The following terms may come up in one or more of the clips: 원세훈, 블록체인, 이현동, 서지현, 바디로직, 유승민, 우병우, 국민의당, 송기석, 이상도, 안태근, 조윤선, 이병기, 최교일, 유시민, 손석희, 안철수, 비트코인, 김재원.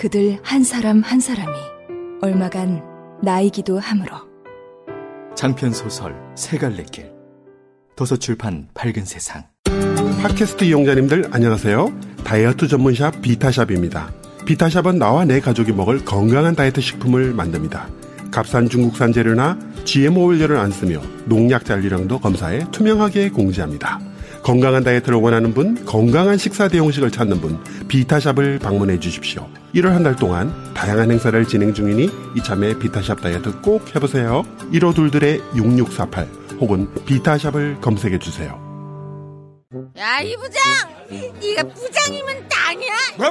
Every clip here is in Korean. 그들 한 사람 한 사람이 얼마간 나이기도 함으로. 장편소설 세 갈래 길. 도서출판 밝은 세상. 팟캐스트 이용자님들 안녕하세요. 다이어트 전문샵 비타샵입니다. 비타샵은 나와 내 가족이 먹을 건강한 다이어트 식품을 만듭니다. 값싼 중국산 재료나 GMO 원료를 안 쓰며 농약 잔류량도 검사해 투명하게 공지합니다. 건강한 다이어트를 원하는 분, 건강한 식사 대용식을 찾는 분, 비타샵을 방문해 주십시오. 1월 한 달 동안 다양한 행사를 진행 중이니 이참에 비타샵 다이어트 꼭 해보세요. 152-6648 혹은 비타샵을 검색해 주세요. 야, 이 부장! 네가 부장이면 땅이야! 뭐!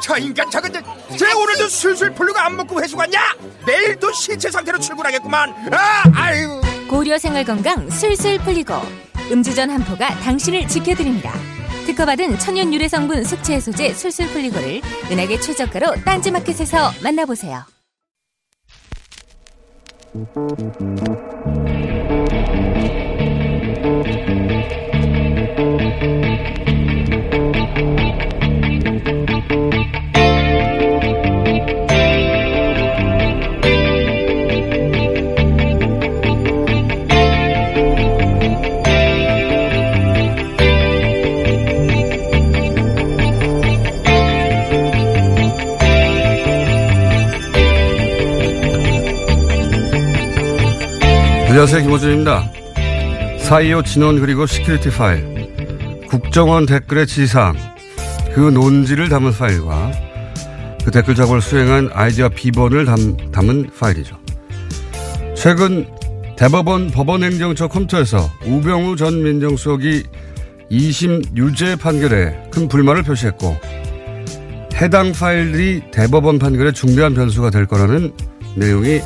저 인간 저건 쟤 오늘도 술술 풀리고 안 먹고 회수 갔냐? 내일도 신체 상태로 출근하겠구만! 아, 아유! 고려생활건강 술술 풀리고 음주전 한포가 당신을 지켜드립니다. 특허받은 천연 유래 성분 숙취 해소제 술술 풀리고를 은하계 최저가로 딴지마켓에서 만나보세요. 안녕하세요. 김호준입니다. 4.25 진원 그리고 시큐리티 파일, 국정원 댓글의 지시사항, 그 논지를 담은 파일과 그 댓글 작업을 수행한 아이디와 비번을 담은 파일이죠. 최근 대법원 법원행정처 컴퓨터에서 우병우 전 민정수석이 2심 유죄 판결에 큰 불만을 표시했고, 해당 파일이 대법원 판결의 중대한 변수가 될 거라는 내용이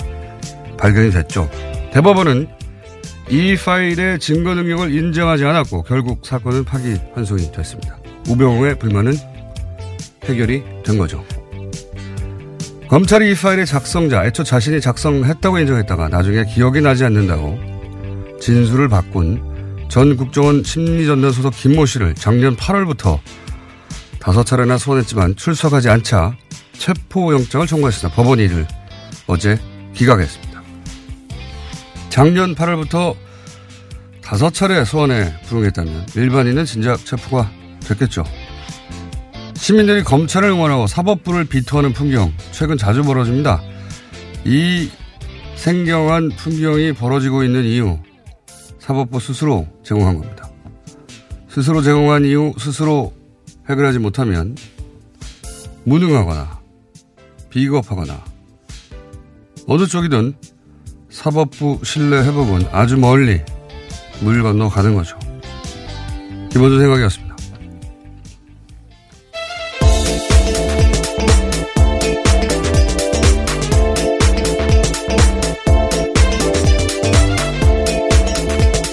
발견이 됐죠. 대법원은 이 파일의 증거 능력을 인정하지 않았고 결국 사건은 파기환송이 됐습니다. 우병우의 불만은 해결이 된 거죠. 검찰이 이 파일의 작성자, 애초 자신이 작성했다고 인정했다가 나중에 기억이 나지 않는다고 진술을 바꾼 전 국정원 심리전단 소속 김모 씨를 작년 8월부터 5차례나 소환했지만 출석하지 않자 체포영장을 청구했습니다. 법원이 이를 어제 기각했습니다. 작년 8월부터 5차례 소환에 불응했다면 일반인은 진작 체포가 됐겠죠. 시민들이 검찰을 응원하고 사법부를 비토하는 풍경, 최근 자주 벌어집니다. 이 생경한 풍경이 벌어지고 있는 이유, 사법부 스스로 제공한 겁니다. 스스로 제공한 이유, 스스로 해결하지 못하면 무능하거나 비겁하거나 어느 쪽이든 사법부 신뢰 회복은 아주 멀리 물 건너 가는 거죠. 이번 생각이었습니다.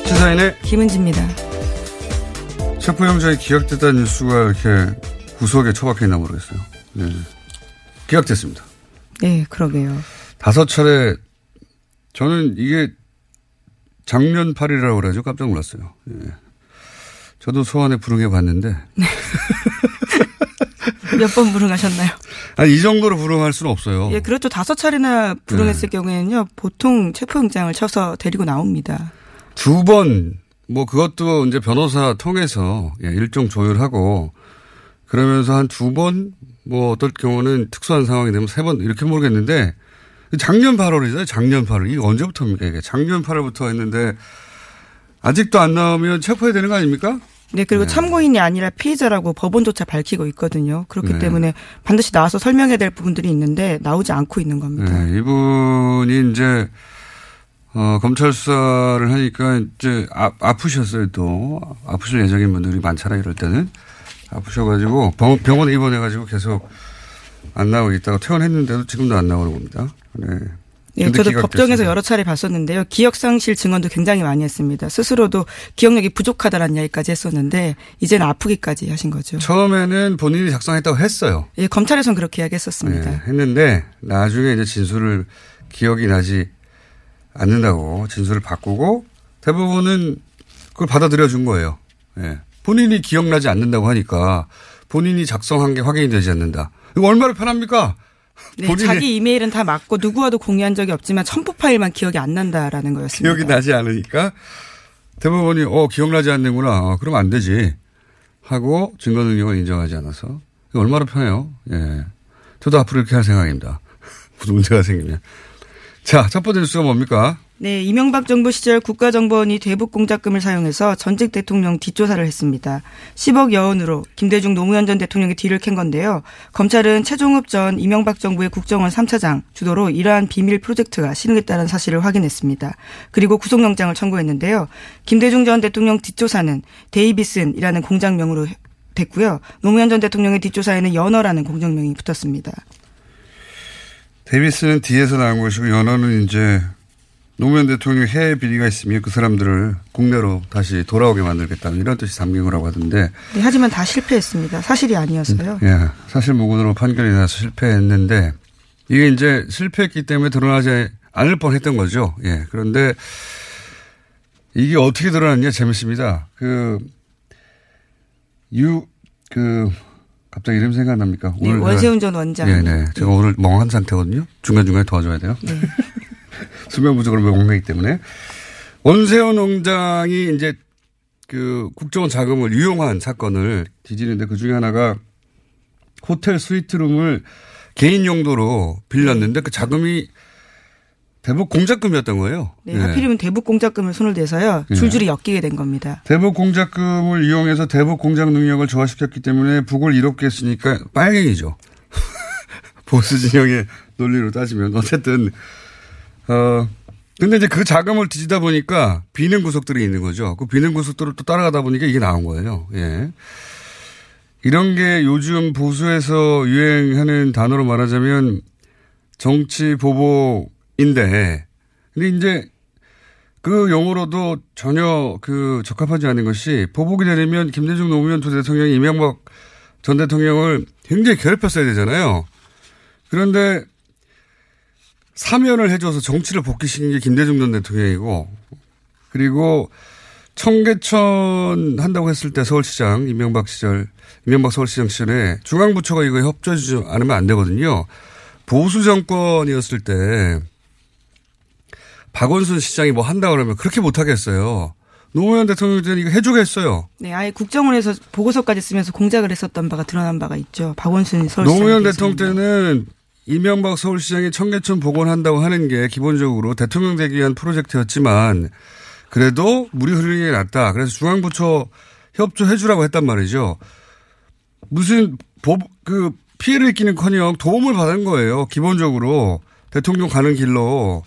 시사인의 김은지입니다. 체포영장이 기각됐다는 뉴스가 이렇게 구석에 처박혀 있나 모르겠어요. 네. 기각됐습니다. 네, 그러게요. 5차례 저는 이게 작년 8일이라고 그래가지고 깜짝 놀랐어요. 예. 저도 소환에 불응해 봤는데. 몇 번 불응하셨나요? 아니, 이 정도로 불응할 수는 없어요. 예, 그렇죠. 5차례나 불응했을 예. 경우에는요, 보통 체포영장을 쳐서 데리고 나옵니다. 2번, 뭐 그것도 이제 변호사 통해서 예, 일정 조율하고 그러면서 한 2번, 뭐 어떨 경우는 특수한 상황이 되면 3번 이렇게 모르겠는데 작년 8월이죠. 작년 8월. 이게 언제부터입니까? 이게 작년 8월부터 했는데 아직도 안 나오면 체포해야 되는 거 아닙니까? 네. 그리고 네. 참고인이 아니라 피해자라고 법원조차 밝히고 있거든요. 그렇기 네. 때문에 반드시 나와서 설명해야 될 부분들이 있는데 나오지 않고 있는 겁니다. 네. 이분이 이제 검찰 수사를 하니까 이제 아프셨어요. 또 아프실 예정인 분들이 많잖아요. 이럴 때는. 아프셔가지고 병원에 입원해가지고 계속 안 나오고 있다가 퇴원했는데도 지금도 안 나오는 겁니다. 네. 예, 저도 기각됐습니다. 법정에서 여러 차례 봤었는데요. 기억상실 증언도 굉장히 많이 했습니다. 스스로도 기억력이 부족하다라는 이야기까지 했었는데 이제는 아프기까지 하신 거죠. 처음에는 본인이 작성했다고 했어요. 예, 검찰에서는 그렇게 이야기했었습니다. 예, 했는데 나중에 이제 진술을 기억이 나지 않는다고 진술을 바꾸고 대부분은 그걸 받아들여 준 거예요. 예. 본인이 기억나지 않는다고 하니까 본인이 작성한 게 확인이 되지 않는다. 이거 얼마나 편합니까? 네, 자기 이메일은 다 맞고 누구와도 공유한 적이 없지만 첨부 파일만 기억이 안 난다라는 거였습니다. 기억이 나지 않으니까 대부분이 기억나지 않는구나. 그러면 안 되지 하고 증거 능력을 인정하지 않아서 이거 얼마나 편해요. 예, 저도 앞으로 이렇게 할 생각입니다. 무슨 문제가 생기면. 자, 첫 번째 뉴스가 뭡니까? 네, 이명박 정부 시절 국가정보원이 대북 공작금을 사용해서 전직 대통령 뒷조사를 했습니다. 10억 여원으로 김대중 노무현 전 대통령의 뒤를 캔 건데요. 검찰은 최종업 전 이명박 정부의 국정원 3차장 주도로 이러한 비밀 프로젝트가 실행됐다는 사실을 확인했습니다. 그리고 구속영장을 청구했는데요. 김대중 전 대통령 뒷조사는 데이비슨이라는 공작명으로 됐고요. 노무현 전 대통령의 뒷조사에는 연어라는 공작명이 붙었습니다. 데이비슨은 뒤에서 나온 것이고 연어는 이제 노무현 대통령 해외 비리가 있으면 그 사람들을 국내로 다시 돌아오게 만들겠다는 이런 뜻이 담긴 거라고 하던데. 네, 하지만 다 실패했습니다. 사실이 아니었어요. 예, 사실 무근으로 판결이 나서 실패했는데 이게 이제 실패했기 때문에 드러나지 않을 뻔했던 거죠. 예, 그런데 이게 어떻게 드러났냐 재밌습니다. 갑자기 이름 생각납니까? 네, 오늘 원세훈 전 원장. 네네. 제가 오늘 멍한 상태거든요. 중간중간에 도와줘야 돼요. 네. 수면 부족으로 명맥이기 때문에 원세훈 원장이 이제 국정원 자금을 유용한 사건을 뒤지는데 그 중에 하나가 호텔 스위트룸을 개인 용도로 빌렸는데 그 자금이 대북 공작금이었던 거예요. 네, 네. 하필이면 대북 공작금을 손을 대서요. 줄줄이 엮이게 된 겁니다. 대북 공작금을 이용해서 대북 공작 능력을 저하시켰기 때문에 북을 이롭게 했으니까 빨갱이죠. 보수 진영의 논리로 따지면 어쨌든. 근데 이제 그 자금을 뒤지다 보니까 비는 구석들이 있는 거죠. 그 비는 구석들을 또 따라가다 보니까 이게 나온 거예요. 예. 이런 게 요즘 보수에서 유행하는 단어로 말하자면 정치 보복인데, 근데 이제 그 용어로도 전혀 적합하지 않은 것이 보복이 되려면 김대중 노무현 두 대통령이 이명박 전 대통령을 굉장히 괴롭혔어야 되잖아요. 그런데 사면을 해줘서 정치를 복귀시킨 게 김대중 전 대통령이고, 그리고 청계천 한다고 했을 때 서울시장, 이명박 서울시장 시절에 중앙부처가 이거 협조해주지 않으면 안 되거든요. 보수 정권이었을 때 박원순 시장이 뭐 한다고 그러면 그렇게 못하겠어요. 노무현 대통령 때는 이거 해주겠어요. 네, 아예 국정원에서 보고서까지 쓰면서 공작을 했었던 바가 드러난 바가 있죠. 박원순 서울시장. 노무현 대통령 때는 이명박 서울시장이 청계천 복원한다고 하는 게 기본적으로 대통령 되기 위한 프로젝트였지만 그래도 물이 흐르는 게 낫다. 그래서 중앙부처 협조해주라고 했단 말이죠. 무슨 피해를 입기는커녕 도움을 받은 거예요. 기본적으로 대통령 가는 길로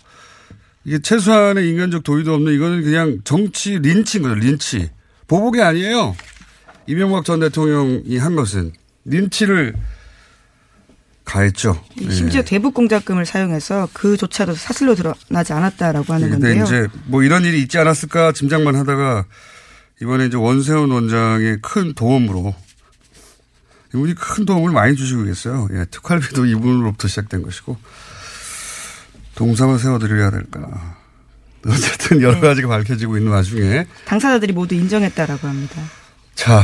이게 최소한의 인간적 도의도 없는 이거는 그냥 정치 린치인 거죠. 린치. 보복이 아니에요. 이명박 전 대통령이 한 것은 린치를 가했죠. 심지어 예. 대북 공작금을 사용해서 그조차도 사실로 드러나지 않았다라고 하는 건데요. 이제 뭐 이런 일이 있지 않았을까 짐작만 하다가 이번에 이제 원세훈 원장의 큰 도움으로 이분이 큰 도움을 많이 주시고 계세요. 예, 특활비도 이분으로부터 시작된 것이고 동상을 세워드려야 될까. 어쨌든 여러 가지가 밝혀지고 있는 와중에 당사자들이 모두 인정했다라고 합니다. 자,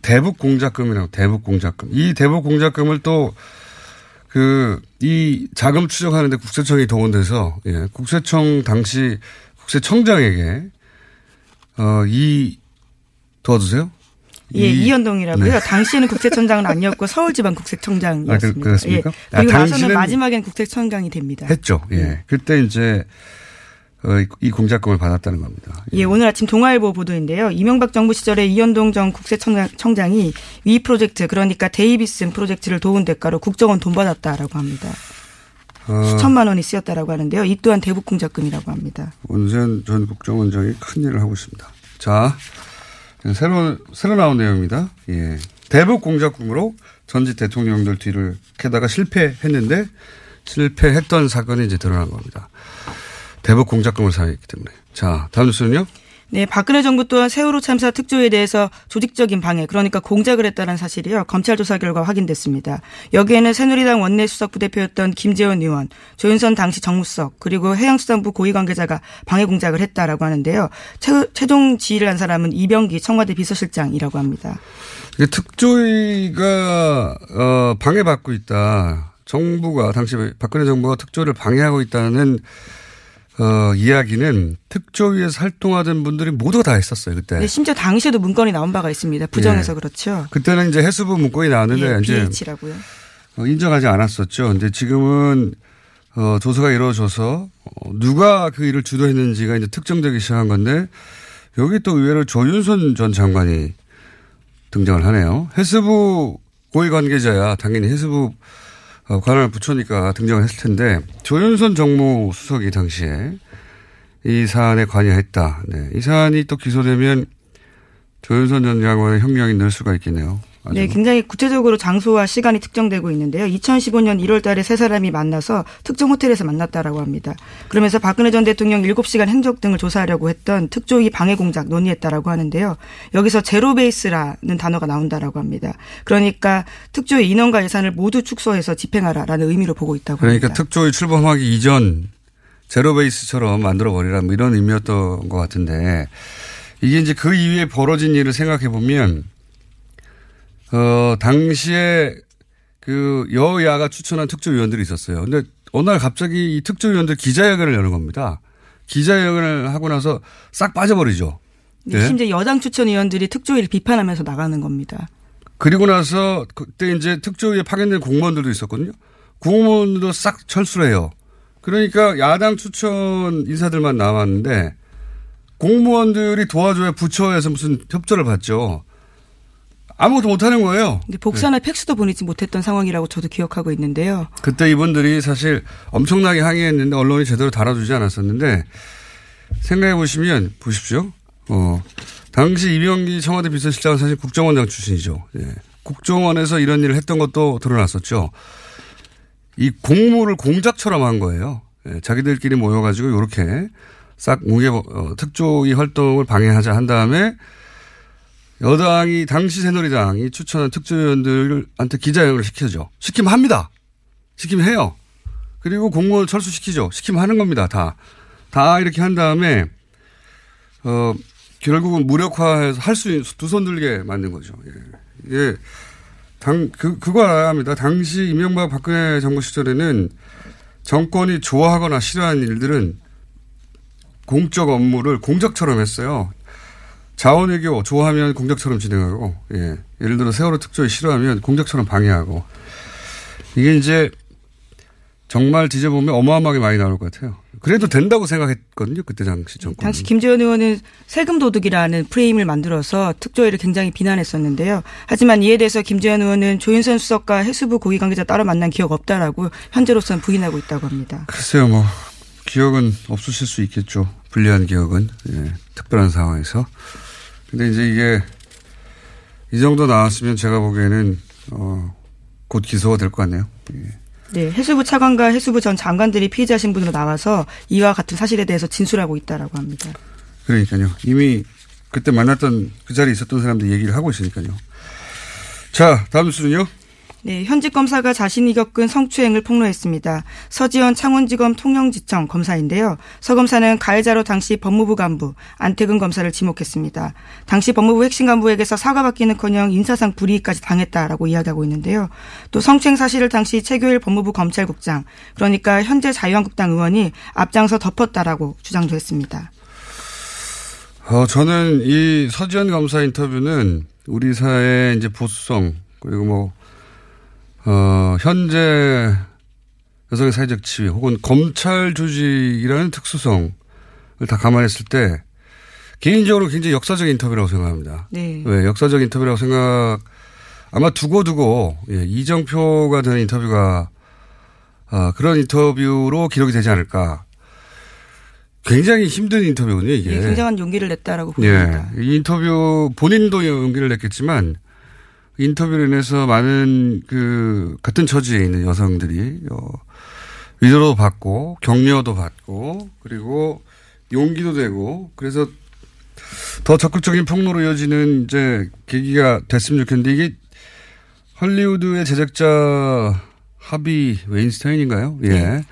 대북 공작금이라고 이 대북 공작금을 또 이 자금 추적하는데 국세청이 동원돼서 예, 국세청 당시 국세청장에게 이 도와주세요. 예, 이현동이라고요. 네. 당시에는 국세청장은 아니었고 서울지방국세청장이었습니다. 아, 그렇습니까? 예. 그리고 아, 나서는 마지막엔 국세청장이 됩니다. 했죠. 예. 그때 이제 이 공작금을 받았다는 겁니다. 예, 오늘 아침 동아일보 보도인데요. 이명박 정부 시절에 이현동 전 국세청장이 위 프로젝트, 그러니까 데이비슨 프로젝트를 도운 대가로 국정원 돈 받았다라고 합니다. 수천만 원이 쓰였다라고 하는데요. 이 또한 대북 공작금이라고 합니다. 원세훈 전 국정원장이 큰일을 하고 있습니다. 자, 새로 나온 내용입니다. 예, 대북 공작금으로 전직 대통령들 뒤를 캐다가 실패했던 사건이 이제 드러난 겁니다. 대북 공작금을 사용했기 때문에. 자, 다음 뉴스는요. 네, 박근혜 정부 또한 세월호 참사 특조위에 대해서 조직적인 방해, 그러니까 공작을 했다는 사실이요. 검찰 조사 결과 확인됐습니다. 여기에는 새누리당 원내수석 부대표였던 김재원 의원, 조윤선 당시 정무수석, 그리고 해양수산부 고위관계자가 방해 공작을 했다라고 하는데요. 최종 지휘를 한 사람은 이병기 청와대 비서실장이라고 합니다. 특조위가 방해받고 있다. 정부가 당시 박근혜 정부가 특조위를 방해하고 있다는 이야기는 특조위에서 활동하던 분들이 모두가 다 했었어요, 그때. 네, 심지어 당시에도 문건이 나온 바가 있습니다. 부정해서 예. 그렇죠. 그때는 이제 해수부 문건이 나왔는데, 예, 이제. BH라고요. 인정하지 않았었죠. 근데 지금은, 조사가 이루어져서, 누가 그 일을 주도했는지가 이제 특정되기 시작한 건데, 여기 또 의외로 조윤선 전 장관이 등장을 하네요. 해수부 고위 관계자야, 당연히 해수부 관을 부처니까 등장을 했을 텐데 조윤선 정무수석이 당시에 이 사안에 관여했다. 네. 이 사안이 또 기소되면 조윤선 전 장관의 형량이 늘 수가 있겠네요. 아주. 네, 굉장히 구체적으로 장소와 시간이 특정되고 있는데요. 2015년 1월 달에 세 사람이 만나서 특정 호텔에서 만났다라고 합니다. 그러면서 박근혜 전 대통령 7시간 행적 등을 조사하려고 했던 특조위 방해 공작 논의했다라고 하는데요. 여기서 제로베이스라는 단어가 나온다라고 합니다. 그러니까 특조위 인원과 예산을 모두 축소해서 집행하라라는 의미로 보고 있다고 그러니까 합니다. 그러니까 특조위 출범하기 이전 제로베이스처럼 만들어버리라 뭐 이런 의미였던 것 같은데 이게 이제 그 이후에 벌어진 일을 생각해 보면 당시에 그 여야가 추천한 특조위원들이 있었어요. 근데 어느 날 갑자기 이 특조위원들 기자회견을 여는 겁니다. 기자회견을 하고 나서 싹 빠져버리죠. 네. 심지어 여당 추천위원들이 특조위를 비판하면서 나가는 겁니다. 그리고 나서 그때 이제 특조위에 파견된 공무원들도 있었거든요. 공무원들도 싹 철수를 해요. 그러니까 야당 추천 인사들만 남았는데 공무원들이 도와줘야 부처에서 무슨 협조를 받죠. 아무것도 못하는 거예요. 복사나 네. 팩스도 보내지 못했던 상황이라고 저도 기억하고 있는데요. 그때 이분들이 사실 엄청나게 항의했는데 언론이 제대로 달아주지 않았었는데 생각해 보시면 보십시오. 당시 이병기 청와대 비서실장은 사실 국정원장 출신이죠. 예. 국정원에서 이런 일을 했던 것도 드러났었죠. 이 공모를 공작처럼 한 거예요. 예. 자기들끼리 모여가지고 이렇게 싹 특조위 활동을 방해하자 한 다음에 여당이 당시 새누리당이 추천한 특조위원들한테 기자회견을 시켜죠. 시키면 합니다. 시키면 해요. 그리고 공무원 철수시키죠. 시키면 하는 겁니다. 다 이렇게 한 다음에 결국은 무력화해서 할 수 있는 두 손 들게 만든 거죠. 예. 예. 그거 알아야 합니다. 당시 이명박 박근혜 정부 시절에는 정권이 좋아하거나 싫어하는 일들은 공적 업무를 공작처럼 했어요. 자원외교 좋아하면 공작처럼 진행하고, 예. 예를 들어 세월호 특조위 싫어하면 공작처럼 방해하고. 이게 이제 정말 뒤져보면 어마어마하게 많이 나올 것 같아요. 그래도 된다고 생각했거든요. 그때 당시 정권. 당시 김재원 의원은 세금 도둑이라는 프레임을 만들어서 특조위를 굉장히 비난했었는데요. 하지만 이에 대해서 김재원 의원은 조윤선 수석과 해수부 고위 관계자 따로 만난 기억 없다라고 현재로서는 부인하고 있다고 합니다. 글쎄요. 뭐 기억은 없으실 수 있겠죠. 불리한 기억은. 예. 특별한 상황에서. 근데 이제 이게 이 정도 나왔으면 제가 보기에는 곧 기소가 될 것 같네요. 예. 네, 해수부 차관과 해수부 전 장관들이 피의자 신분으로 나와서 이와 같은 사실에 대해서 진술하고 있다라고 합니다. 그러니까요. 이미 그때 만났던 그 자리에 있었던 사람들 얘기를 하고 있으니까요. 자, 다음 뉴스는요. 네, 현직 검사가 자신이 겪은 성추행을 폭로했습니다. 서지현 창원지검 통영지청 검사인데요. 서 검사는 가해자로 당시 법무부 간부 안태근 검사를 지목했습니다. 당시 법무부 핵심 간부에게서 사과받기는커녕 인사상 불이익까지 당했다라고 이야기하고 있는데요. 또 성추행 사실을 당시 최교일 법무부 검찰국장, 그러니까 현재 자유한국당 의원이 앞장서 덮었다라고 주장도 했습니다. 저는 이 서지현 검사 인터뷰는 우리 사회의 이제 보수성, 그리고 뭐, 현재 여성의 사회적 지위 혹은 검찰 조직이라는 특수성을 다 감안했을 때 개인적으로 굉장히 역사적 인터뷰라고 생각합니다. 네. 왜? 역사적 인터뷰라고 생각, 아마 두고두고, 예, 이정표가 되는 인터뷰가, 그런 인터뷰로 기록이 되지 않을까. 굉장히 힘든 인터뷰군요, 이게. 예, 굉장한 용기를 냈다라고 봅니다. 예, 이 인터뷰, 본인도 용기를 냈겠지만, 인터뷰로 인해서 많은 같은 처지에 있는 여성들이, 위로도 받고, 격려도 받고, 그리고 용기도 되고, 그래서 더 적극적인 폭로로 이어지는 이제 계기가 됐으면 좋겠는데, 이게 할리우드의 제작자 하비 웨인스타인인가요? 예. 네.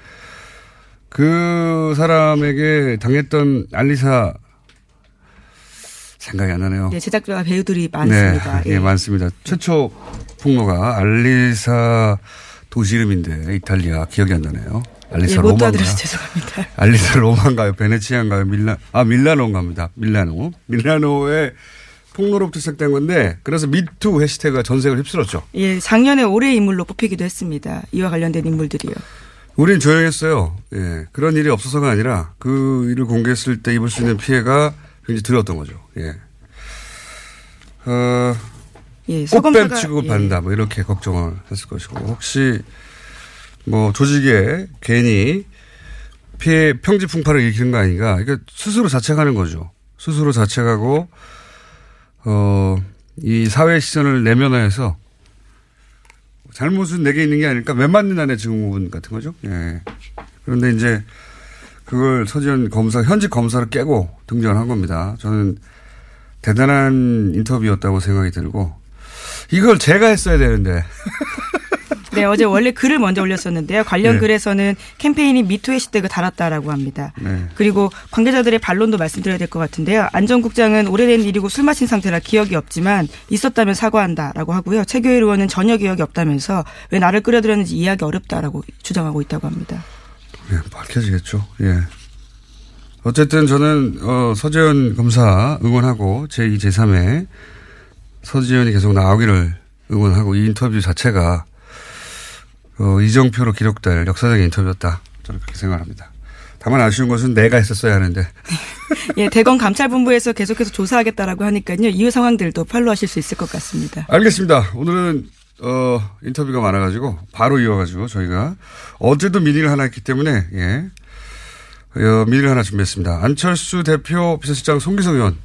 그 사람에게 당했던 알리사, 생각이 안 나네요. 네, 제작자와 배우들이 많습니다. 네, 예. 예, 많습니다. 최초 폭로가 알리사 도시 이름인데 이탈리아 기억이 안 나네요. 알리사 예, 로마인가요? 못 도와드려서 죄송합니다. 알리사 로마인가요? 베네치아인가요? 밀라노인가입니다. 밀라노의 폭로로부터 시작된 건데 그래서 미투 해시태그가 전색을 휩쓸었죠. 예, 작년에 올해의 인물로 뽑히기도 했습니다. 이와 관련된 인물들이요. 우린 조용했어요. 예, 그런 일이 없어서가 아니라 그 일을 공개했을 때 입을 수 있는 피해가 굉장히 두려웠던 거죠. 예. 예, 꽃뱀 취급받는다. 예. 뭐 이렇게 걱정을 했을 것이고 혹시 뭐 조직에 괜히 피해 평지풍파를 일으키는 거 아닌가. 그러니까 스스로 자책하는 거죠. 스스로 자책하고 이 사회 시선을 내면화해서 잘못은 내게 있는 게 아닐까. 왜 맞는 안의 증후군 같은 거죠. 예. 그런데 이제 그걸 서지현 검사, 현직 검사를 깨고 등장을 한 겁니다. 저는 대단한 인터뷰였다고 생각이 들고 이걸 제가 했어야 되는데. 네, 어제 원래 글을 먼저 올렸었는데요. 관련 네. 글에서는 캠페인이 미투 해시태그 달았다라고 합니다. 네. 그리고 관계자들의 반론도 말씀드려야 될 것 같은데요. 안 전 국장은 오래된 일이고 술 마신 상태라 기억이 없지만 있었다면 사과한다라고 하고요. 최교일 의원은 전혀 기억이 없다면서 왜 나를 끌어들였는지 이해하기 어렵다라고 주장하고 있다고 합니다. 예, 밝혀지겠죠. 예. 어쨌든 저는 서지현 검사 응원하고 제2, 제3의 서지현이 계속 나오기를 응원하고 이 인터뷰 자체가 이정표로 기록될 역사적인 인터뷰였다. 저는 그렇게 생각합니다. 다만 아쉬운 것은 내가 했었어야 하는데. 예, 대검 감찰본부에서 계속해서 조사하겠다라고 하니까요. 이후 상황들도 팔로우하실 수 있을 것 같습니다. 알겠습니다. 오늘은 인터뷰가 많아가지고, 바로 이어가지고, 저희가. 어제도 미니를 하나 했기 때문에, 예. 미니를 하나 준비했습니다. 안철수 대표 비서실장 송기석 의원,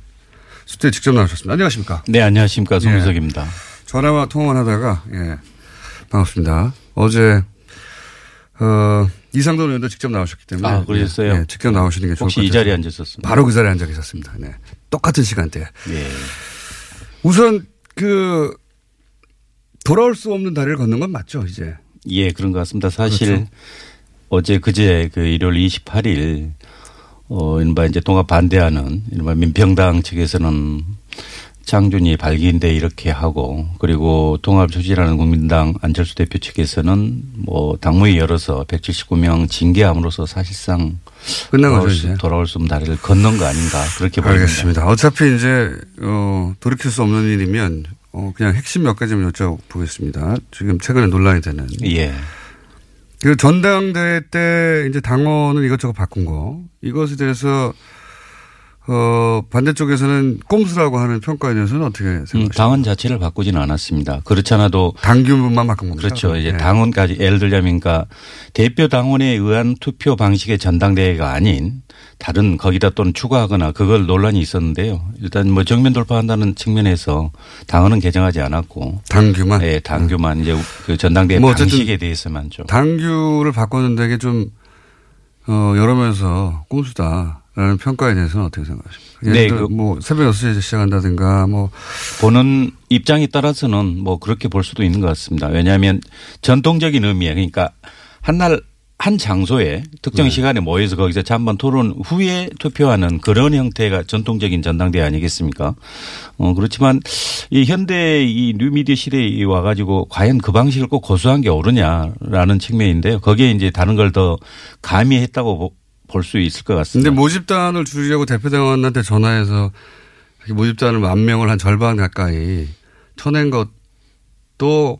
숙대 직접 나오셨습니다. 안녕하십니까. 네, 안녕하십니까. 송기석입니다. 예. 전화와 통화만 하다가, 예. 반갑습니다. 어제, 이상도 의원도 직접 나오셨기 때문에. 아, 그러셨어요? 예, 직접 나오시는 게 좋을 것 같아요. 혹시 이 자리에 앉아 있었습니다. 바로 그 자리에 앉아 계셨습니다. 네. 똑같은 시간대에. 예. 우선, 돌아올 수 없는 다리를 걷는 건 맞죠, 이제? 예, 그런 것 같습니다. 사실 그렇죠? 어제 그제 일요일 28일 이른바 이제 통합 반대하는 이른바 민평당 측에서는 장준이 발기인데 이렇게 하고 그리고 통합 추진하는 국민당 안철수 대표 측에서는 뭐 당무위 열어서 179명 징계함으로써 사실상 끝난 거죠, 이제. 돌아올 수 없는 다리를 걷는 거 아닌가 그렇게 보입니다. 알겠습니다. 어차피 이제 돌이킬 수 없는 일이면. 그냥 핵심 몇 가지만 여쭤보겠습니다. 지금 최근에 논란이 되는. 예. 그 전당대회 때 이제 당원을 이것저것 바꾼 거. 이것에 대해서, 반대쪽에서는 꼼수라고 하는 평가에 대해서는 어떻게 생각하십니까? 당원 자체를 바꾸지는 않았습니다. 그렇지 않아도. 당규만 바꾼 겁니다. 그렇죠. 이제 네. 당원까지 예를 들자면 그러니까 대표 당원에 의한 투표 방식의 전당대회가 아닌 다른 거기다 또는 추가하거나 그걸 논란이 있었는데요. 일단 뭐 정면 돌파한다는 측면에서 당헌은 개정하지 않았고 당규만, 예, 네, 당규만 이제 그 전당대회 뭐 방식에 대해서만 좀 당규를 바꿨는데 이게 좀 여러 면에서 꼼수다라는 평가에 대해서는 어떻게 생각하십니까? 네, 뭐 새벽 6시에 시작한다든가 뭐 보는 입장에 따라서는 뭐 그렇게 볼 수도 있는 것 같습니다. 왜냐하면 전통적인 의미에 그러니까 한 장소에 특정 네. 시간에 모여서 거기서 찬반 토론 후에 투표하는 그런 형태가 전통적인 전당대회 아니겠습니까? 그렇지만 이 현대 이 뉴미디어 시대에 와가지고 과연 그 방식을 꼭 고수한 게 옳으냐라는 측면인데요. 거기에 이제 다른 걸 더 가미했다고 볼 수 있을 것 같습니다. 그런데 모집단을 줄이려고 대표당원한테 전화해서 모집자는 10,000명을 한 절반 가까이 쳐낸 것도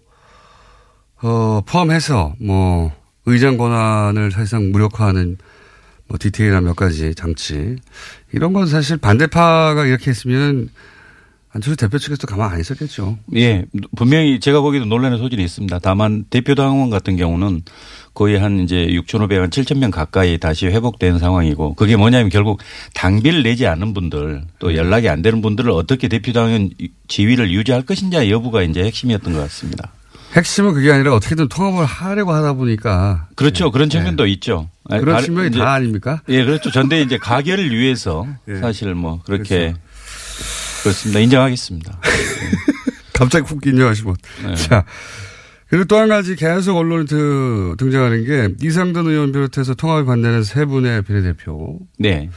포함해서 뭐 의장 권한을 사실상 무력화하는 뭐 디테일한 몇 가지 장치 이런 건 사실 반대파가 이렇게 했으면 안철수 대표 측에서도 가만 안 있었겠죠. 예, 분명히 제가 보기에도 논란의 소지는 있습니다. 다만 대표당원 같은 경우는 거의 한 이제 6,500만 7,000명 가까이 다시 회복된 상황이고 그게 뭐냐면 결국 당비를 내지 않는 분들 또 연락이 안 되는 분들을 어떻게 대표당원 지위를 유지할 것인지 여부가 이제 핵심이었던 것 같습니다. 핵심은 그게 아니라 어떻게든 통합을 하려고 하다 보니까. 그렇죠. 네. 그런 측면도 네. 있죠. 그런 측면이 다 아닙니까? 예, 그렇죠. 전대 이제 가결을 위해서 네. 사실 뭐 그렇게 그렇죠. 그렇습니다. 인정하겠습니다. 갑자기 훅 인정하시면. 네. 자, 그리고 또 한 가지 계속 언론에 등장하는 게 이상도 의원 비롯해서 통합을 반대하는 세 분의 비례대표. 네.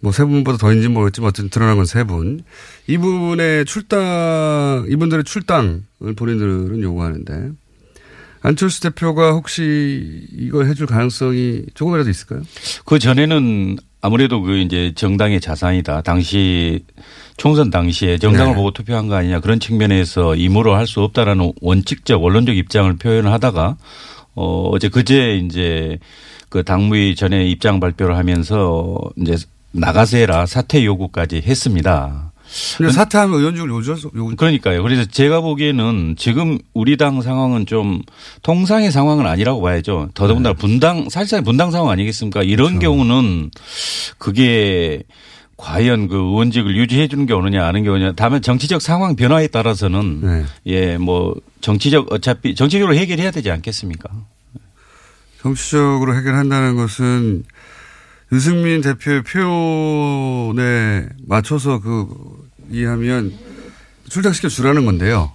뭐 세 분보다 더인지 모르겠지만 어쨌든 드러난 건 세 분. 이분들의 출당을 본인들은 요구하는데 안철수 대표가 혹시 이걸 해줄 가능성이 조금이라도 있을까요? 그 전에는 아무래도 그 이제 정당의 자산이다. 당시 총선 당시에 정당을 네. 보고 투표한 거 아니냐 그런 측면에서 임으로 할 수 없다라는 원칙적 원론적 입장을 표현을 하다가 어제 그제 이제 그 당무위 전에 입장 발표를 하면서 이제 나가서 해라 사퇴 요구까지 했습니다. 사퇴하면 의원직을 요구할 수 없죠. 그러니까요. 그래서 제가 보기에는 지금 우리 당 상황은 좀 통상의 상황은 아니라고 봐야죠. 더더군다나 네. 분당 사실상 분당 상황 아니겠습니까? 이런 그렇죠. 경우는 그게 과연 그 의원직을 유지해 주는 게 오느냐 아는 게 오느냐. 다만 정치적 상황 변화에 따라서는 네. 예, 뭐 정치적 어차피 정치적으로 해결해야 되지 않겠습니까? 정치적으로 해결한다는 것은 유승민 대표의 표현에 맞춰서 이해하면 출당시켜 주라는 건데요.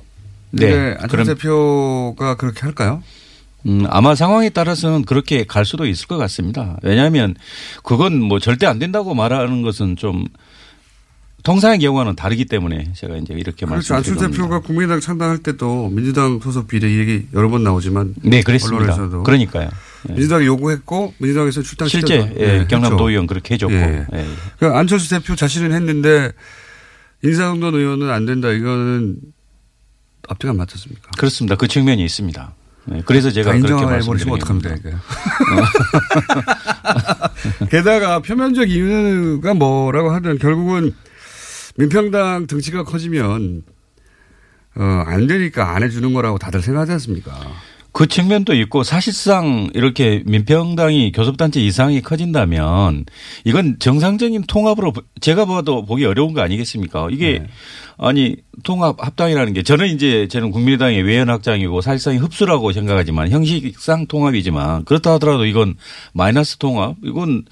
네. 안철수 대표가 그렇게 할까요? 아마 상황에 따라서는 그렇게 갈 수도 있을 것 같습니다. 왜냐하면 그건 뭐 절대 안 된다고 말하는 것은 좀 통상의 경우와는 다르기 때문에 제가 이제 이렇게 말씀드립니다. 그렇죠. 안철수 대표가 국민의당 창당할 때도 민주당 소속 비례 이 얘기 여러 번 나오지만. 네, 그랬습니다. 언론에서도. 그러니까요. 민주당이 요구했고 민주당에서 출당시켰다. 실제 예, 경남도의원 그렇게 해줬고. 예. 예. 그러니까 안철수 대표 자신은 했는데 인상도 의원은 안 된다. 이거는 앞뒤가 안 맞췄습니까? 그렇습니다. 그 측면이 있습니다. 네. 그래서 제가 그렇게 말씀드리면 어떡합니다. 게다가 표면적 이유가 뭐라고 하든 결국은 민평당 등치가 커지면 안 되니까 안 해주는 거라고 다들 생각하지 않습니까? 그 측면도 있고 사실상 이렇게 민평당이 교섭단체 이상이 커진다면 이건 정상적인 통합으로 제가 봐도 보기 어려운 거 아니겠습니까? 이게 네. 아니 통합 합당이라는 게 저는 국민의당의 외연확장이고 사실상 흡수라고 생각하지만 형식상 통합이지만 그렇다 하더라도 이건 마이너스 통합 이건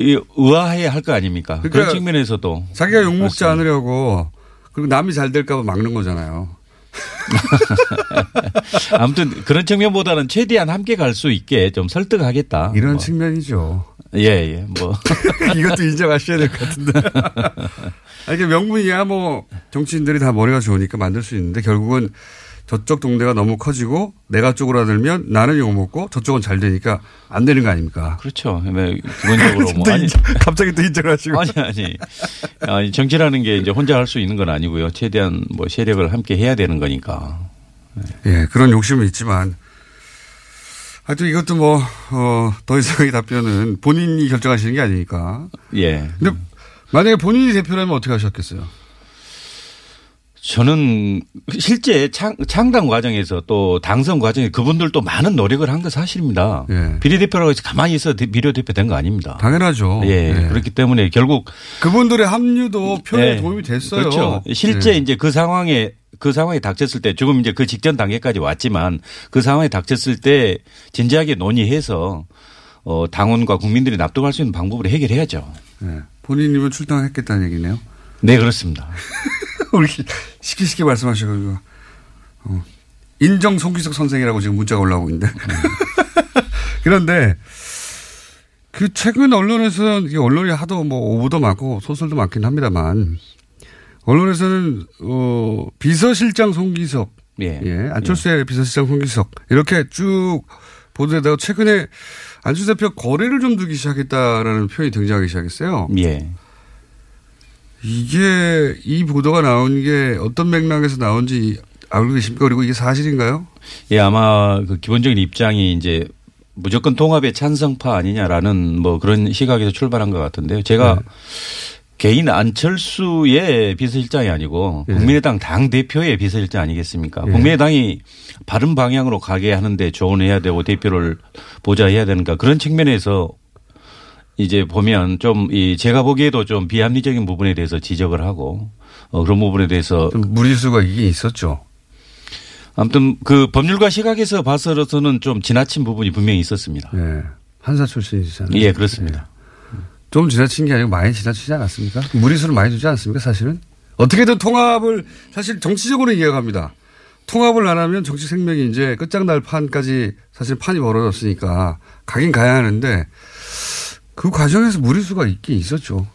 의아해 할 거 아닙니까? 그러니까 그런 측면에서도. 자기가 욕먹지 않으려고 그리고 남이 잘 될까 봐 막는 거잖아요. 아무튼 그런 측면보다는 최대한 함께 갈 수 있게 좀 설득하겠다. 이런 뭐. 측면이죠. 예, 뭐. 이것도 인정하셔야 될 것 같은데. 이게 명분이야 뭐 정치인들이 다 머리가 좋으니까 만들 수 있는데 결국은 저쪽 동네가 너무 커지고 내가 쪼그라들면 나는 욕먹고 저쪽은 잘 되니까 안 되는 거 아닙니까? 그렇죠. 기본적으로 뭐. 아니. 갑자기 또 인정하시고. 아니. 정치라는 게 이제 혼자 할 수 있는 건 아니고요. 최대한 뭐 세력을 함께 해야 되는 거니까. 네. 예, 그런 욕심은 있지만. 하여튼 이것도 뭐, 더 이상의 답변은 본인이 결정하시는 게 아니니까. 예. 근데 만약에 본인이 대표라면 어떻게 하셨겠어요? 저는 실제 창당 과정에서 또 당선 과정에 그분들도 많은 노력을 한 건 사실입니다. 예. 비례대표라고 해서 가만히 있어 비례대표 된 거 아닙니다. 당연하죠. 예. 그렇기 때문에 결국 그분들의 합류도 표현에 예. 도움이 됐어요. 그렇죠. 실제 예. 이제 그 상황에 닥쳤을 때 지금 이제 그 직전 단계까지 왔지만 그 상황에 닥쳤을 때 진지하게 논의해서 당원과 국민들이 납득할 수 있는 방법으로 해결해야죠. 예. 본인님은 출당했겠다는 얘기네요. 네, 그렇습니다. 우리 쉽게 말씀하셔가지고 인정 송기석 선생이라고 지금 문자가 올라오고 있는데 그런데 그 최근 언론에서는 언론이 하도 뭐 오보도 많고 소설도 많긴 합니다만 언론에서는 비서실장 송기석, 예, 안철수의 예. 비서실장 송기석 이렇게 쭉 보도되다가 최근에 안철수 대표 거래를 좀 두기 시작했다라는 표현이 등장하기 시작했어요. 예. 이게 이 보도가 나온 게 어떤 맥락에서 나온지 알고 계십니까? 그리고 이게 사실인가요? 예, 아마 그 기본적인 입장이 이제 무조건 통합의 찬성파 아니냐라는 뭐 그런 시각에서 출발한 것 같은데요. 제가 네. 개인 안철수의 비서실장이 아니고 예. 국민의당 당대표의 비서실장 아니겠습니까? 예. 국민의당이 바른 방향으로 가게 하는데 조언해야 되고 대표를 보좌해야 되니까 그런 측면에서 이제 보면 좀 이 제가 보기에도 좀 비합리적인 부분에 대해서 지적을 하고 그런 부분에 대해서 좀 무리수가 이게 있었죠. 아무튼 그 법률가 시각에서 봐서로서는 좀 지나친 부분이 분명히 있었습니다. 예. 한사 출신이시잖아요. 예, 그렇습니다. 예. 좀 지나친 게 아니고 많이 지나치지 않았습니까? 무리수를 많이 주지 않았습니까? 사실은 어떻게든 통합을 사실 정치적으로 이해합니다. 통합을 안 하면 정치 생명이 이제 끝장날 판까지 사실 판이 벌어졌으니까 가긴 가야 하는데. 그 과정에서 무리수가 있긴 있었죠.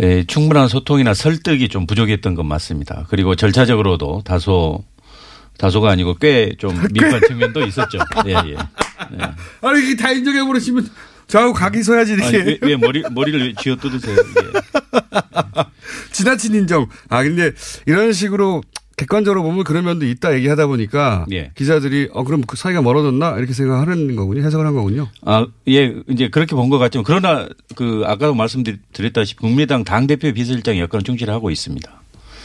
예, 충분한 소통이나 설득이 좀 부족했던 건 맞습니다. 그리고 절차적으로도 다소가 아니고 꽤 좀 미흡한 측면도 있었죠. 예, 예. 예. 아니, 이게 다 인정해버리시면 저하고 각이 서야지 이렇게. 아니, 왜 머리를 쥐어 뜯으세요? 예. 지나친 인정. 아, 근데 이런 식으로 객관적으로 보면 그런 면도 있다 얘기하다 보니까 예. 기자들이 그럼 그 사이가 멀어졌나 이렇게 생각하는 거군요. 해석을 한 거군요. 아, 예. 이제 그렇게 본 것 같지만 그러나 그 아까도 말씀드렸다시피 국민의당 당대표 비서실장이 역할을 충실히 하고 있습니다.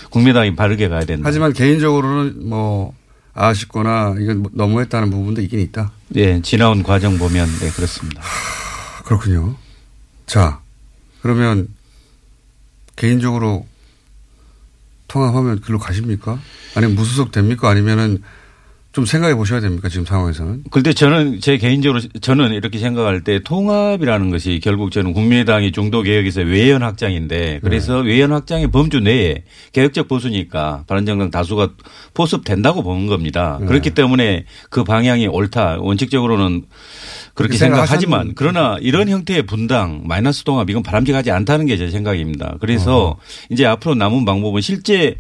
국민의당이 바르게 가야 된다. 하지만 개인적으로는 뭐 아쉽거나 이건 너무했다는 부분도 있긴 있다. 예. 지나온 과정 보면 네, 그렇습니다. 하, 그렇군요. 자, 그러면 개인적으로 통합하면 글로 가십니까? 아니면 무소속 됩니까? 아니면은 좀 생각해 보셔야 됩니까? 지금 상황에서는. 그런데 저는 제 개인적으로 저는 이렇게 생각할 때 통합이라는 것이 결국 저는 국민의당이 중도개혁에서 외연 확장인데 그래서 네. 외연 확장의 범주 내에 개혁적 보수니까 바른정당 다수가 포섭된다고 보는 겁니다. 네. 그렇기 때문에 그 방향이 옳다. 원칙적으로는 그렇게 생각하지만 그러나 이런 형태의 분당 마이너스 통합 이건 바람직하지 않다는 게 제 생각입니다. 그래서 이제 앞으로 남은 방법은 실제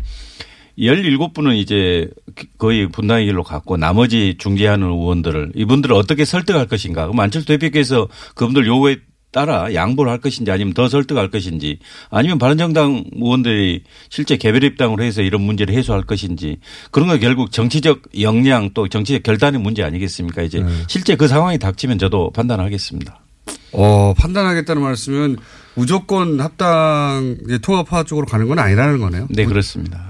17분은 이제 거의 분당의 길로 갔고 나머지 중재하는 의원들을 이분들을 어떻게 설득할 것인가. 그럼 안철수 대표께서 그분들 요구에 따라 양보를 할 것인지 아니면 더 설득할 것인지 아니면 바른정당 의원들이 실제 개별 입당으로 해서 이런 문제를 해소할 것인지 그런 건 결국 정치적 역량 또 정치적 결단의 문제 아니겠습니까? 이제 네. 실제 그 상황이 닥치면 저도 판단하겠습니다. 판단하겠다는 말씀은 무조건 합당 통합화 쪽으로 가는 건 아니라는 거네요. 네, 그렇습니다.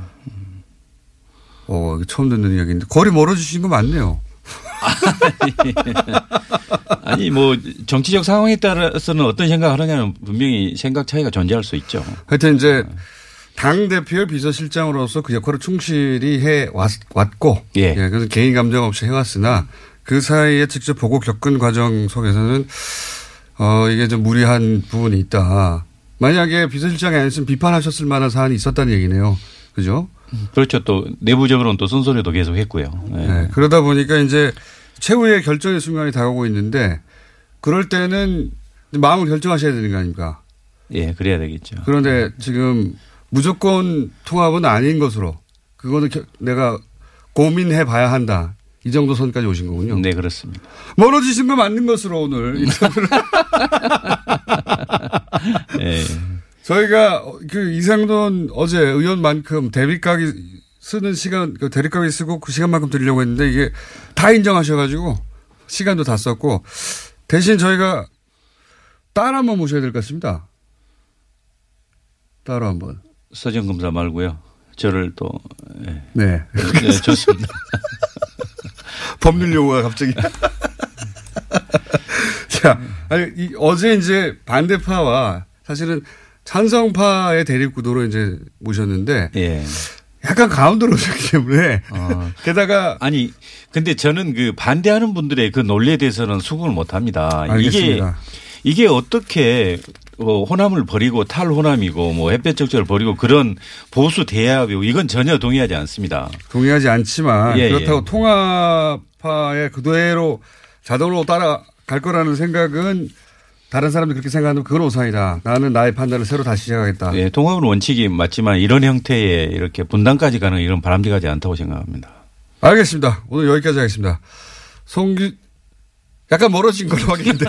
처음 듣는 이야기인데 거리 멀어지신 거 맞네요. 아니 뭐 정치적 상황에 따라서는 어떤 생각을 하느냐는 분명히 생각 차이가 존재할 수 있죠. 하여튼 이제 당대표 비서실장으로서 그 역할을 충실히 해왔고 예. 예, 그래서 개인 감정 없이 해왔으나 그 사이에 직접 보고 겪은 과정 속에서는 이게 좀 무리한 부분이 있다. 만약에 비서실장이 아니었으면 비판하셨을 만한 사안이 있었다는 얘기네요. 그죠? 그렇죠. 또 내부적으로는 또 쓴소리도 계속 했고요. 네. 네, 그러다 보니까 이제 최후의 결정의 순간이 다가오고 있는데 그럴 때는 마음을 결정하셔야 되는 거 아닙니까? 예, 그래야 되겠죠. 그런데 지금 무조건 통합은 아닌 것으로 그거는 내가 고민해 봐야 한다. 이 정도 선까지 오신 거군요. 네, 그렇습니다. 멀어지신 거 맞는 것으로 오늘. 네. 저희가 그 이상돈 어제 의원만큼 대립각이 쓰는 시간, 그 대립각이 쓰고 그 시간만큼 드리려고 했는데 이게 다 인정하셔가지고 시간도 다 썼고 대신 저희가 딸 한번 모셔야 될 것 같습니다. 따로 한번. 서지현 검사 말고요. 저를 또. 네. 네. 네, 좋습니다. 법률 용어가 갑자기. 자, 아니, 어제 이제 반대파와 사실은 찬성파의 대립구도로 이제 모셨는데 예. 약간 가운데로 오셨기 때문에 게다가 아니 근데 저는 그 반대하는 분들의 그 논리에 대해서는 수긍을 못합니다. 이게 어떻게 호남을 버리고 탈호남이고 뭐 햇볕 적절을 버리고 그런 보수 대합이고 이건 전혀 동의하지 않습니다. 동의하지 않지만 예, 그렇다고 예. 통합파의 그대로 자동으로 따라갈 거라는 생각은 다른 사람들이 그렇게 생각하면 그건 오산이다. 나는 나의 판단을 새로 다시 시작하겠다. 예, 통합은 원칙이 맞지만 이런 형태의 이렇게 분단까지 가는 이런 바람직하지 않다고 생각합니다. 알겠습니다. 오늘 여기까지 하겠습니다. 약간 멀어진 걸로 확인된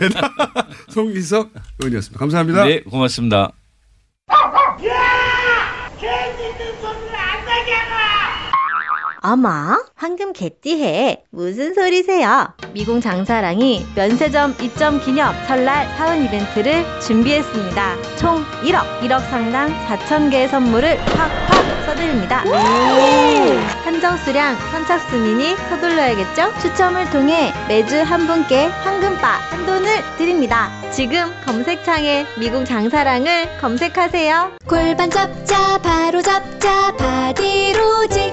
송기석 의원이었습니다. 감사합니다. 네, 고맙습니다. 어머, 황금 개띠해. 무슨 소리세요? 미궁 장사랑이 면세점 입점 기념 설날 사은 이벤트를 준비했습니다. 총 1억 상당 4,000개의 선물을 팍팍 써드립니다. 한정 수량 선착순이니 서둘러야겠죠? 추첨을 통해 매주 한 분께 황금바 한 돈을 드립니다. 지금 검색창에 미궁 장사랑을 검색하세요. 골반 잡자, 바로 잡자, 바디로직.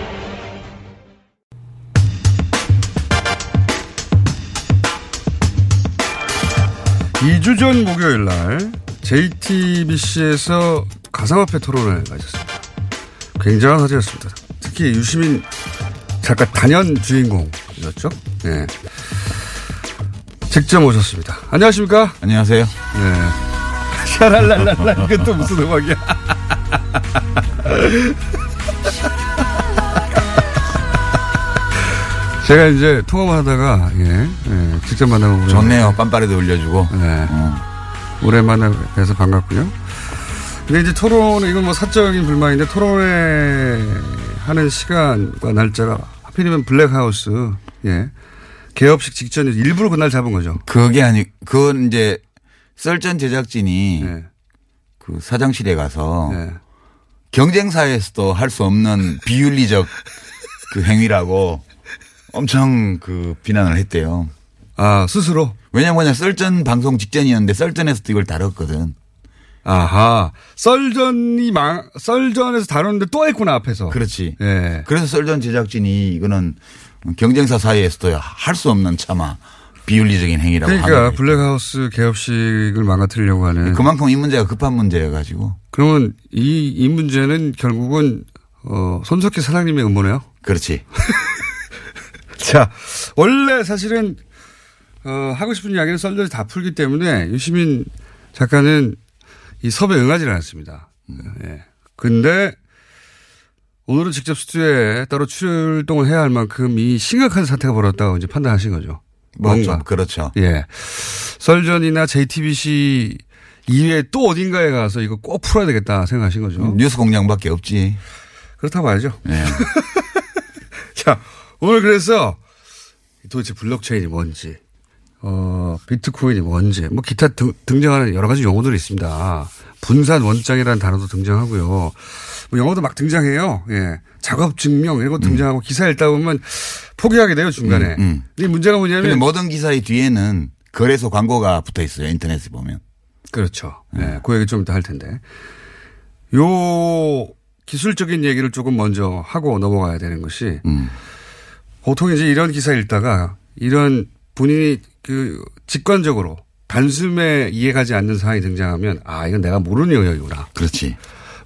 전 목요일 날 JTBC에서 가상화폐 토론을 가졌습니다. 굉장한 화제였습니다. 특히 유시민 작가 단연 주인공이었죠. 네. 직접 오셨습니다. 안녕하십니까? 안녕하세요. 네. 샤랄랄랄라. 이게 또 무슨 음악이야? 제가 이제 통화하다가 직접 만나보고 좋네요. 빰빠레도 올려주고 오랜만에 뵈서 반갑고요. 근데 이제 토론, 이건 뭐 사적인 불만인데, 토론회 하는 시간과 날짜가 하필이면 블랙하우스 개업식 직전에 일부러 그날 잡은 거죠. 그게 아니, 그건 이제 썰전 제작진이 그 사장실에 가서 경쟁사에서도 할 수 없는 비윤리적 그 행위라고 엄청 그 비난을 했대요. 아, 스스로? 왜냐면 그냥 썰전 방송 직전이었는데 썰전에서도 이걸 다뤘거든. 아하. 썰전에서 다뤘는데 또 했구나, 앞에서. 그렇지. 예. 그래서 썰전 제작진이 이거는 경쟁사 사이에서도 할 수 없는 차마 비윤리적인 행위라고 합니다. 그러니까 블랙하우스 개업식을 망가뜨리려고 하는. 그만큼 이 문제가 급한 문제여가지고. 그러면 이 문제는 결국은 손석희 사장님의 음모네요? 그렇지. 자, 원래 사실은 하고 싶은 이야기는 썰전이 다 풀기 때문에 유시민 작가는 이 섭외에 응하지는 않았습니다. 그런데 오늘은 직접 스튜디오에 따로 출동을 해야 할 만큼 이 심각한 사태가 벌어졌다고 이제 판단하신 거죠. 뭔가. 그렇죠. 예. 썰전이나 JTBC 이외에 또 어딘가에 가서 이거 꼭 풀어야 되겠다 생각하신 거죠. 뉴스 공장밖에 없지. 그렇다고 봐야죠. 네. 자. 오늘 그래서 도대체 블록체인이 뭔지, 비트코인이 뭔지, 뭐 기타 등장하는 여러 가지 용어들이 있습니다. 분산 원장이라는 단어도 등장하고요. 뭐 영어도 막 등장해요. 예. 작업 증명 이런 거 등장하고 기사 읽다 보면 포기하게 돼요, 중간에. 근데 문제가 뭐냐면. 근데 모든 기사의 뒤에는 거래소 광고가 붙어 있어요, 인터넷에 보면. 그렇죠. 예. 그 얘기 좀 이따 할 텐데. 요 기술적인 얘기를 조금 먼저 하고 넘어가야 되는 것이. 보통 이제 이런 기사 읽다가 이런 본인이 그 직관적으로 단숨에 이해가지 않는 사항이 등장하면, 아, 이건 내가 모르는 영역이구나. 그렇지.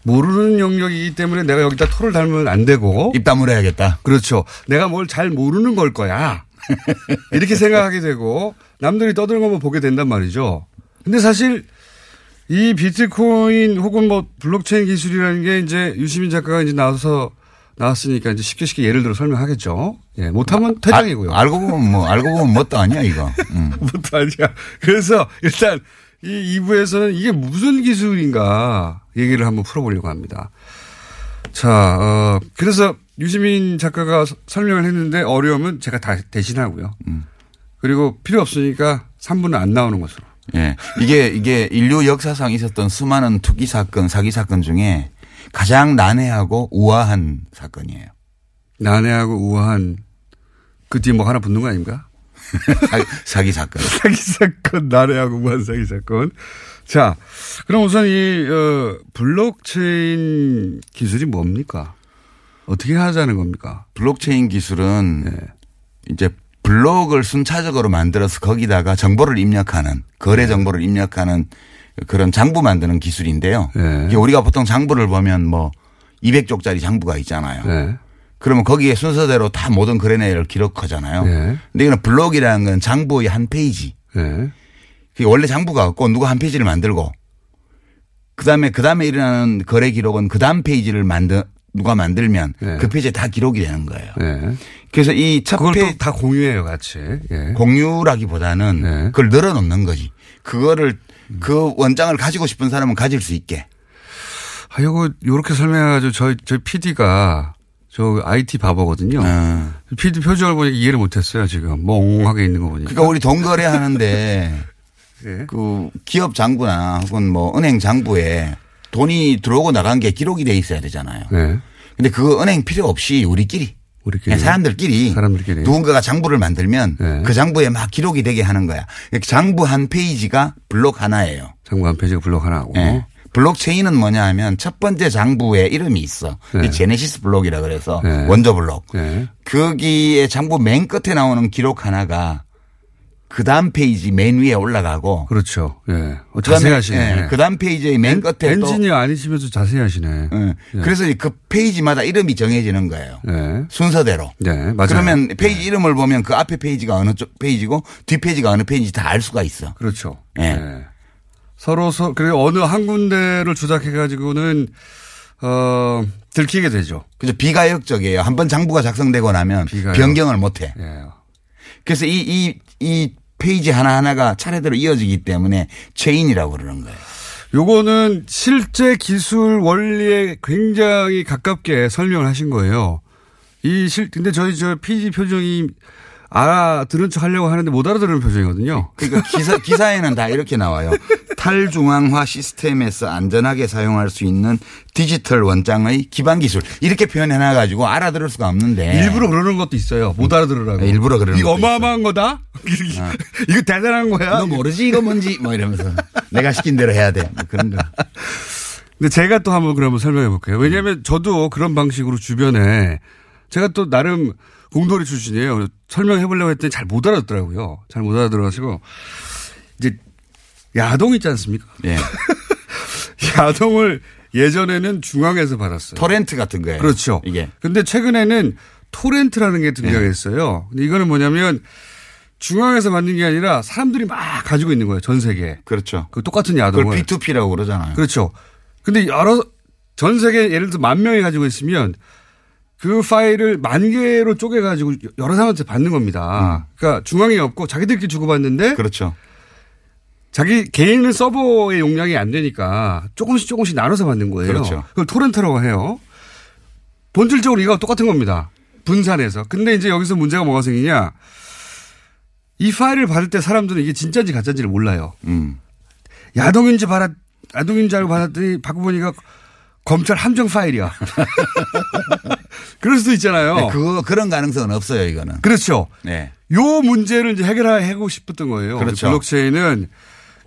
모르는 영역이기 때문에 내가 여기다 토를 달면 안 되고. 입 다물어야겠다. 그렇죠. 내가 뭘 잘 모르는 걸 거야. 이렇게 생각하게 되고 남들이 떠드는 것만 보게 된단 말이죠. 근데 사실 이 비트코인 혹은 뭐 블록체인 기술이라는 게 이제 유시민 작가가 이제 나와서 나왔으니까 이제 쉽게 예를 들어 설명하겠죠. 예, 못하면 퇴장이고요. 알고 보면 뭣도 아니야, 이거. 뭣도 아니야. 그래서 일단 이 2부에서는 이게 무슨 기술인가 얘기를 한번 풀어보려고 합니다. 자, 그래서 유시민 작가가 설명을 했는데 어려우면 제가 다 대신하고요. 그리고 필요 없으니까 3분은 안 나오는 것으로. 예. 이게 인류 역사상 있었던 수많은 투기 사건, 사기 사건 중에 가장 난해하고 우아한 사건이에요. 난해하고 우아한. 그 뒤에 뭐 하나 붙는 거 아닙니까? 사기 사건. 사기 사건. 난해하고 우아한 사기 사건. 자, 그럼 우선 이 블록체인 기술이 뭡니까? 어떻게 하자는 겁니까? 블록체인 기술은 네. 이제 블록을 순차적으로 만들어서 거기다가 정보를 입력하는, 거래 정보를 입력하는 그런 장부 만드는 기술인데요. 네. 이게 우리가 보통 장부를 보면 뭐 200쪽짜리 장부가 있잖아요. 네. 그러면 거기에 순서대로 다 모든 거래 내역을 기록하잖아요. 네. 근데 이건 블록이라는 건 장부의 한 페이지. 네. 그게 원래 장부가 없고 누가 한 페이지를 만들고 그다음에 일어나는 거래 기록은 그다음 페이지를 누가 만들면 예. 그 페이지에 다 기록이 되는 거예요. 예. 그래서 이 첫 페이지 다 공유해요, 같이. 예. 공유라기보다는 예. 그걸 늘어놓는 거지. 그거를 그 원장을 가지고 싶은 사람은 가질 수 있게. 아, 이거 요렇게 설명해가지고 저희 PD가 저 IT 바보거든요. PD 표정을 보니까 이해를 못했어요, 지금. 멍하게 있는 거 보니까. 그러니까 우리 돈 거래하는데 예. 그 기업 장부나 혹은 뭐 은행 장부에. 돈이 들어오고 나간 게 기록이 돼 있어야 되잖아요. 네. 근데 그거 은행 필요 없이 우리끼리. 사람들끼리 누군가가 장부를 만들면 네. 그 장부에 막 기록이 되게 하는 거야. 장부 한 페이지가 블록 하나예요. 장부 한 페이지가 블록 하나고. 네. 블록체인은 뭐냐 하면 첫 번째 장부에 이름이 있어. 네. 제네시스 블록이라 그래서 네. 원조 블록. 네. 거기에 장부 맨 끝에 나오는 기록 하나가 그 다음 페이지 맨 위에 올라가고. 그렇죠. 예. 자세히 하시네. 예. 그 다음 페이지의 맨 끝에 엔지니어 아니시면서 자세히 하시네. 예. 예. 그래서 그 페이지마다 이름이 정해지는 거예요. 예. 순서대로. 네. 예. 맞아요. 그러면 페이지 예. 이름을 보면 그 앞에 페이지가 어느 쪽 페이지고 뒤 페이지가 어느 페이지인지 다 알 수가 있어. 그렇죠. 예. 예. 서로 그리고 어느 한 군데를 조작해 가지고는 들키게 되죠. 그죠. 비가역적이에요. 한번 장부가 작성되고 나면 비가역. 변경을 못 해. 예. 그래서 이 페이지 하나하나가 차례대로 이어지기 때문에 체인이라고 그러는 거예요. 요거는 실제 기술 원리에 굉장히 가깝게 설명을 하신 거예요. 근데 저희 저 PG 표정이 알아들은 척 하려고 하는데 못 알아들은 표정이거든요. 그러니까 기사에는 다 이렇게 나와요. 탈중앙화 시스템에서 안전하게 사용할 수 있는 디지털 원장의 기반 기술. 이렇게 표현해놔 가지고 알아들을 수가 없는데. 일부러 그러는 것도 있어요. 못 알아들으라고. 일부러 그러는 이거 어마어마한 있어요. 거다? 어. 이거 대단한 거야? 너 모르지? 이거 뭔지? 뭐 이러면서. 내가 시킨 대로 해야 돼. 뭐 그런 거. 근데 제가 또 한번 그러면 설명해 볼게요. 왜냐하면 저도 그런 방식으로 주변에 제가 또 나름 공돌이 출신이에요. 설명해 보려고 했더니 잘 못 알아듣더라고요. 잘 못 알아들어가지고. 이제 야동 있지 않습니까? 예. 야동을 예전에는 중앙에서 받았어요. 토렌트 같은 거예요. 그렇죠. 이게. 근데 최근에는 토렌트라는 게 등장했어요. 예. 근데 이거는 뭐냐면 중앙에서 받는 게 아니라 사람들이 막 가지고 있는 거예요. 전 세계에. 그렇죠. 그 똑같은 야동을. 그걸 P2P라고 그러잖아요. 그렇죠. 근데 전 세계 예를 들어서 10,000명이 가지고 있으면 그 파일을 10,000개로 쪼개가지고 여러 사람한테 받는 겁니다. 그러니까 중앙이 없고 자기들끼리 주고받는데. 그렇죠. 자기 개인 서버의 용량이 안 되니까 조금씩 나눠서 받는 거예요. 그렇죠. 그걸 토렌트라고 해요. 본질적으로 이거 똑같은 겁니다. 분산해서. 근데 이제 여기서 문제가 뭐가 생기냐. 이 파일을 받을 때 사람들은 이게 진짜인지 가짜인지를 몰라요. 야동인지 알고 받았더니 받고 보니까 검찰 함정 파일이야. 그럴 수도 있잖아요. 네, 그런 가능성은 없어요, 이거는. 그렇죠. 네. 요 문제를 이제 해결하고 싶었던 거예요. 그렇죠. 블록체인은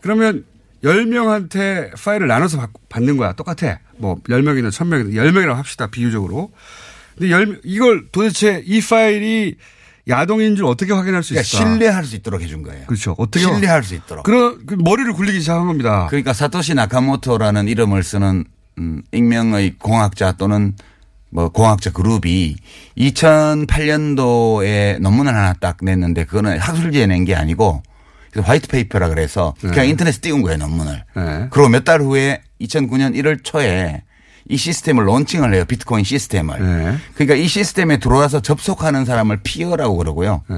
그러면 10명한테 파일을 나눠서 받는 거야. 똑같아. 뭐 10명이나 1,000명이나 10명이라고 합시다. 비유적으로. 근데 이걸 도대체 이 파일이 야동인 줄 어떻게 확인할 수 있을까? 그러니까 신뢰할 수 있도록 해준 거예요. 그렇죠. 어떻게 신뢰할 수 있도록. 그런 머리를 굴리기 시작한 겁니다. 그러니까 사토시 나카모토라는 이름을 쓰는 익명의 공학자 또는 뭐 공학자 그룹이 2008년도에 논문을 하나 딱 냈는데 그거는 학술지에 낸 게 아니고 화이트 페이퍼라 그래서 그냥 인터넷에 띄운 거예요, 논문을. 그리고 몇 달 후에 2009년 1월 초에 이 시스템을 런칭을 해요. 비트코인 시스템을. 네. 그러니까 이 시스템에 들어와서 접속하는 사람을 피어라고 그러고요. 네.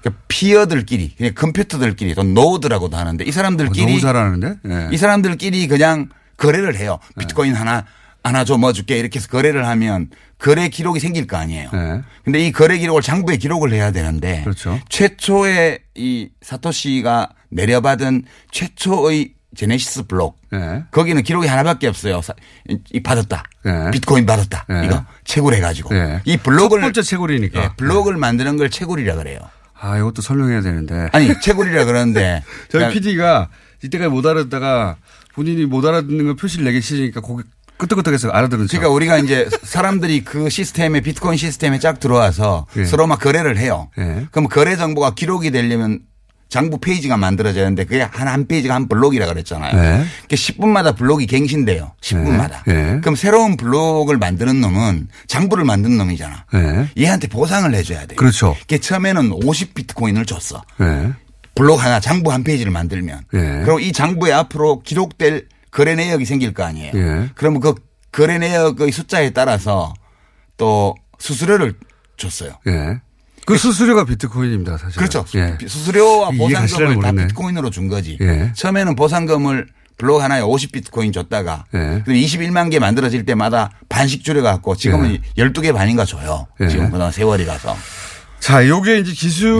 그러니까 피어들끼리 그냥 컴퓨터들끼리 또 노드라고도 하는데 이 사람들끼리 너무 잘하는데? 네. 이 사람들끼리 그냥 거래를 해요. 비트코인 네. 하나 좀 넣어줄게 이렇게 해서 거래를 하면 거래 기록이 생길 거 아니에요. 네. 근데 이 거래 기록을 장부에 기록을 해야 되는데 그렇죠. 최초의 이 사토시가 내려받은 최초의 제네시스 블록 네. 거기는 기록이 하나밖에 없어요. 이 받았다. 네. 비트코인 받았다. 네. 이거 채굴해 가지고 네. 이 블록을 첫 번째 채굴이니까 네. 블록을 네. 만드는 걸 채굴이라 그래요. 아 이것도 설명해야 되는데 아니 채굴이라 그러는데 저희 PD가 이때까지 못 알았다가 본인이 못 알아듣는 걸 표시를 내기 시작하니까 거기 끄떡끄떡해서 알아들은 척. 그러니까 우리가 이제 사람들이 그 시스템에 비트코인 시스템에 쫙 들어와서 예. 서로 막 거래를 해요. 예. 그럼 거래 정보가 기록이 되려면 장부 페이지가 만들어져야 하는데 그게 한 페이지가 한 블록이라고 그랬잖아요. 예. 그러니까 10분마다 블록이 갱신돼요. 10분마다. 예. 그럼 새로운 블록을 만드는 놈은 장부를 만든 놈이잖아. 예. 얘한테 보상을 해줘야 돼요. 그렇죠. 그게 처음에는 50비트코인을 줬어. 예. 블록 하나 장부 한 페이지를 만들면. 예. 그리고 이 장부에 앞으로 기록될 거래 내역이 생길 거 아니에요. 예. 그러면 그 거래 내역의 숫자에 따라서 또 수수료를 줬어요. 예. 그 수수료가 비트코인입니다, 사실. 그렇죠. 예. 수수료와 보상금을 다 비트코인으로 준 거지. 예. 처음에는 보상금을 블록 하나에 50비트코인 줬다가 예. 21만 개 만들어질 때마다 반씩 줄여갖고 지금은 예. 12개 반인가 줘요. 예. 지금 그동안 세월이 가서. 자, 요게 이제 기술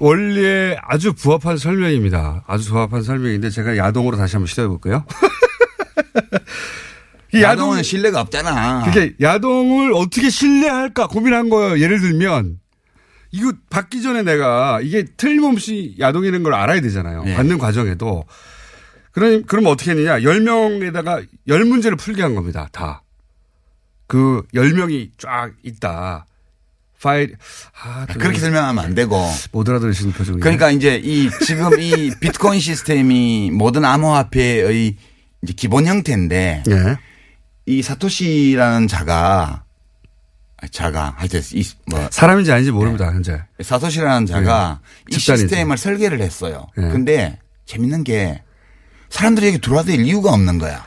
원리에 아주 부합한 설명입니다. 아주 부합한 설명인데 제가 야동으로 다시 한번 시도해 볼까요? 야동은 신뢰가 없잖아. 그게 야동을 어떻게 신뢰할까 고민한 거예요. 예를 들면 이거 받기 전에 내가 이게 틀림없이 야동이라는 걸 알아야 되잖아요. 네. 받는 과정에도. 그럼 어떻게 했느냐. 10명에다가 10문제를 풀게 한 겁니다. 다. 그 10명이 쫙 있다. 파일 그렇게 설명하면 안 되고 못 알아들으시는 표정이에요. 그러니까 이제 이 지금 이 비트코인 시스템이 모든 암호화폐의 이제 기본 형태인데 네. 이 사토시라는 자가 하여튼 뭐 사람인지 아닌지 모릅니다. 네. 현재 사토시라는 자가 네. 이 시스템을 설계를 했어요. 네. 근데 재밌는 게 사람들이 여기 들어와도 될 이유가 없는 거야.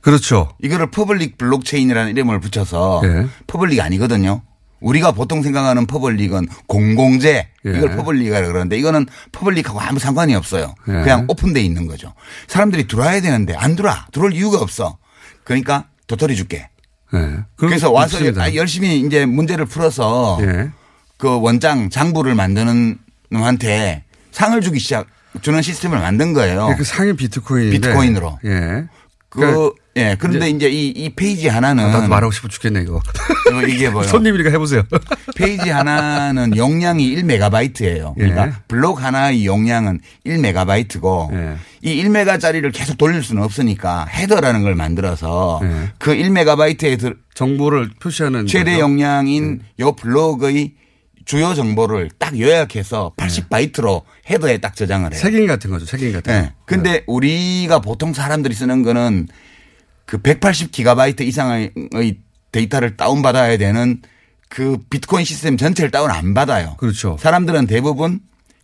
그렇죠. 이거를 퍼블릭 블록체인이라는 이름을 붙여서 네. 퍼블릭 아니거든요. 우리가 보통 생각하는 퍼블릭은 공공재 예. 이걸 퍼블릭이라고 그러는데 이거는 퍼블릭하고 아무 상관이 없어요. 예. 그냥 오픈돼 있는 거죠. 사람들이 들어와야 되는데 안 들어와. 들어올 이유가 없어. 그러니까 도토리 줄게. 예. 그래서 와서 없습니다. 열심히 이제 문제를 풀어서 예. 그 원장 장부를 만드는 놈한테 상을 주는 시스템을 만든 거예요. 예. 그 상이 비트코인인데. 비트코인으로. 예. 그러니까 예. 그런데 이제 이 페이지 하나는. 나도 말하고 싶어 죽겠네, 이거. 이게 뭐예요? 손님이니까 해보세요. 페이지 하나는 용량이 1MB예요. 그러니까 예. 블록 하나의 용량은 1MB고 예. 이 1MB짜리를 계속 돌릴 수는 없으니까 헤더라는 걸 만들어서 예. 그 1MB에 정보를 표시하는. 최대 거죠? 용량인 이 블록의 주요 정보를 딱 요약해서 80바이트로 헤더에 딱 저장을 해요. 색인 같은 거죠. 색인 같은 거. 네. 근데 네. 우리가 보통 사람들이 쓰는 거는 그 180GB 이상의 데이터를 다운받아야 되는 그 비트코인 시스템 전체를 다운 안 받아요. 그렇죠. 사람들은 대부분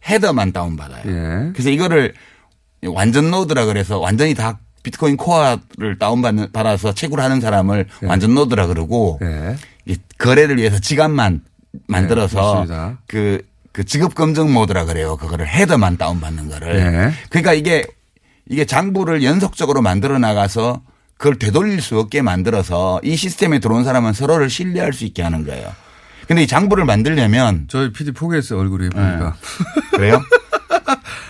헤더만 다운받아요. 예. 그래서 이거를 완전 노드라 그래서 완전히 다 비트코인 코어를 다운받아서 채굴하는 사람을 예. 완전 노드라 그러고 예. 거래를 위해서 지갑만 만들어서 네, 그 지급 검증 모드라 그래요. 그거를 헤더만 다운받는 거를. 네. 그러니까 이게 장부를 연속적으로 만들어 나가서 그걸 되돌릴 수 없게 만들어서 이 시스템에 들어온 사람은 서로를 신뢰할 수 있게 하는 거예요. 그런데 이 장부를 만들려면 저희 PD 포기했어요. 얼굴이 보니까. 네. 그래요?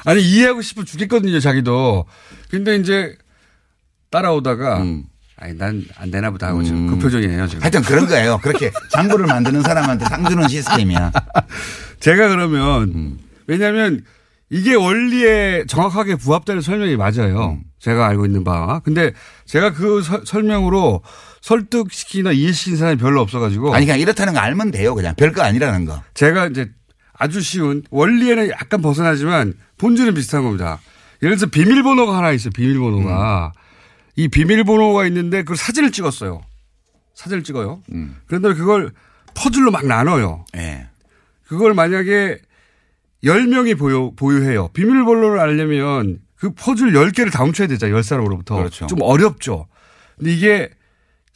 아니 이해하고 싶어 죽겠거든요. 자기도. 근데 이제 따라오다가. 아니, 난 안 되나 보다 하고 지금 그 표정이네요, 지금. 하여튼 그런 거예요. 그렇게 장부를 만드는 사람한테 상 주는 시스템이야. 제가 그러면, 왜냐면 이게 원리에 정확하게 부합되는 설명이 맞아요. 제가 알고 있는 바와. 근데 제가 그 설명으로 설득시키나 이해시키는 사람이 별로 없어가지고. 아니, 그냥 이렇다는 거 알면 돼요. 그냥 별거 아니라는 거. 제가 이제 아주 쉬운, 원리에는 약간 벗어나지만 본질은 비슷한 겁니다. 예를 들어서 비밀번호가 하나 있어요. 비밀번호가. 이 비밀번호가 있는데 그걸 사진을 찍었어요. 사진을 찍어요. 그런데 그걸 퍼즐로 막 나눠요. 네. 그걸 만약에 10명이 보유해요. 비밀번호를 알려면 그 퍼즐 10개를 다 훔쳐야 되잖아요. 10사람으로부터. 그렇죠. 좀 어렵죠. 근데 이게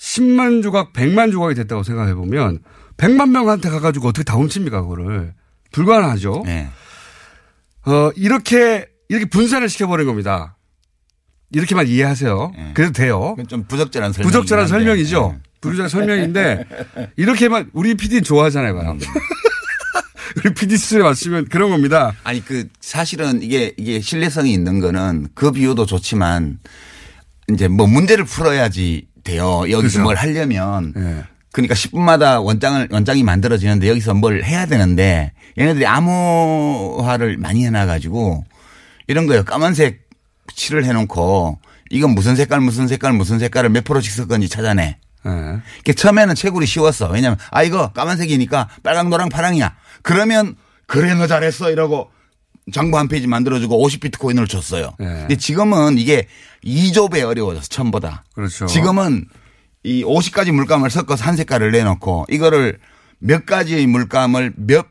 10만 조각, 100만 조각이 됐다고 생각해 보면 100만 명한테 가가지고 어떻게 다 훔칩니까, 그거를. 불가능하죠. 네. 이렇게 분산을 시켜버린 겁니다. 이렇게만 이해하세요. 네. 그래도 돼요. 좀 부적절한 설명. 부적절한 설명이죠. 네. 부적절한 설명인데 이렇게만 우리 PD 좋아하잖아요, 봐요. 우리 PD 수준에 맞추면 그런 겁니다. 아니, 사실은 이게 신뢰성이 있는 거는 그 비유도 좋지만 이제 뭐 문제를 풀어야지 돼요. 여기서 그렇죠. 뭘 하려면. 네. 그러니까 10분마다 원장이 만들어지는데 여기서 뭘 해야 되는데 얘네들이 암호화를 많이 해놔가지고 이런 거예요. 까만색 칠을 해놓고 이건 무슨 색깔을 몇 프로씩 섞었는지 찾아내. 네. 처음에는 채굴이 쉬웠어. 왜냐하면 이거 까만색이니까 빨강, 노랑, 파랑이야. 그러면 그래 너 잘했어 이러고 정보 한 페이지 만들어주고 50비트코인을 줬어요. 네. 근데 지금은 이게 2조 배 어려워졌어. 처음보다. 그렇죠. 지금은 이 50가지 물감을 섞어서 한 색깔을 내놓고 이거를 몇 가지의 물감을 몇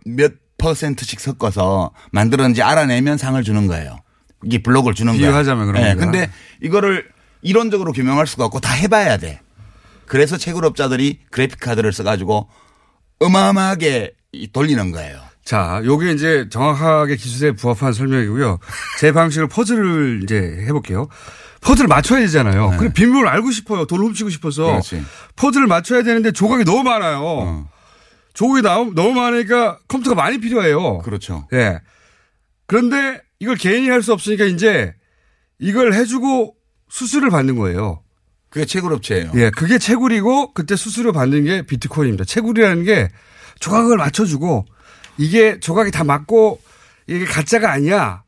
%씩 섞어서 만들었는지 알아내면 상을 주는 거예요. 이게 블록을 주는 거예요. 비유하자면 그런 거예요. 네. 근데 이거를 이론적으로 규명할 수가 없고 다 해봐야 돼. 그래서 채굴업자들이 그래픽카드를 써가지고 어마어마하게 돌리는 거예요. 자, 요게 이제 정확하게 기술에 부합한 설명이고요. 제 방식으로 퍼즐을 이제 해볼게요. 퍼즐을 맞춰야 되잖아요. 네. 그리고 비밀을 알고 싶어요. 돈을 훔치고 싶어서. 그렇지. 퍼즐을 맞춰야 되는데 조각이 너무 많아요. 조각이 너무 많으니까 컴퓨터가 많이 필요해요. 그렇죠. 예. 네. 그런데 이걸 개인이 할 수 없으니까 이제 이걸 해주고 수수료를 받는 거예요. 그게 채굴업체예요. 예, 그게 채굴이고 그때 수수료 받는 게 비트코인입니다. 채굴이라는 게 조각을 맞춰주고 이게 조각이 다 맞고 이게 가짜가 아니야.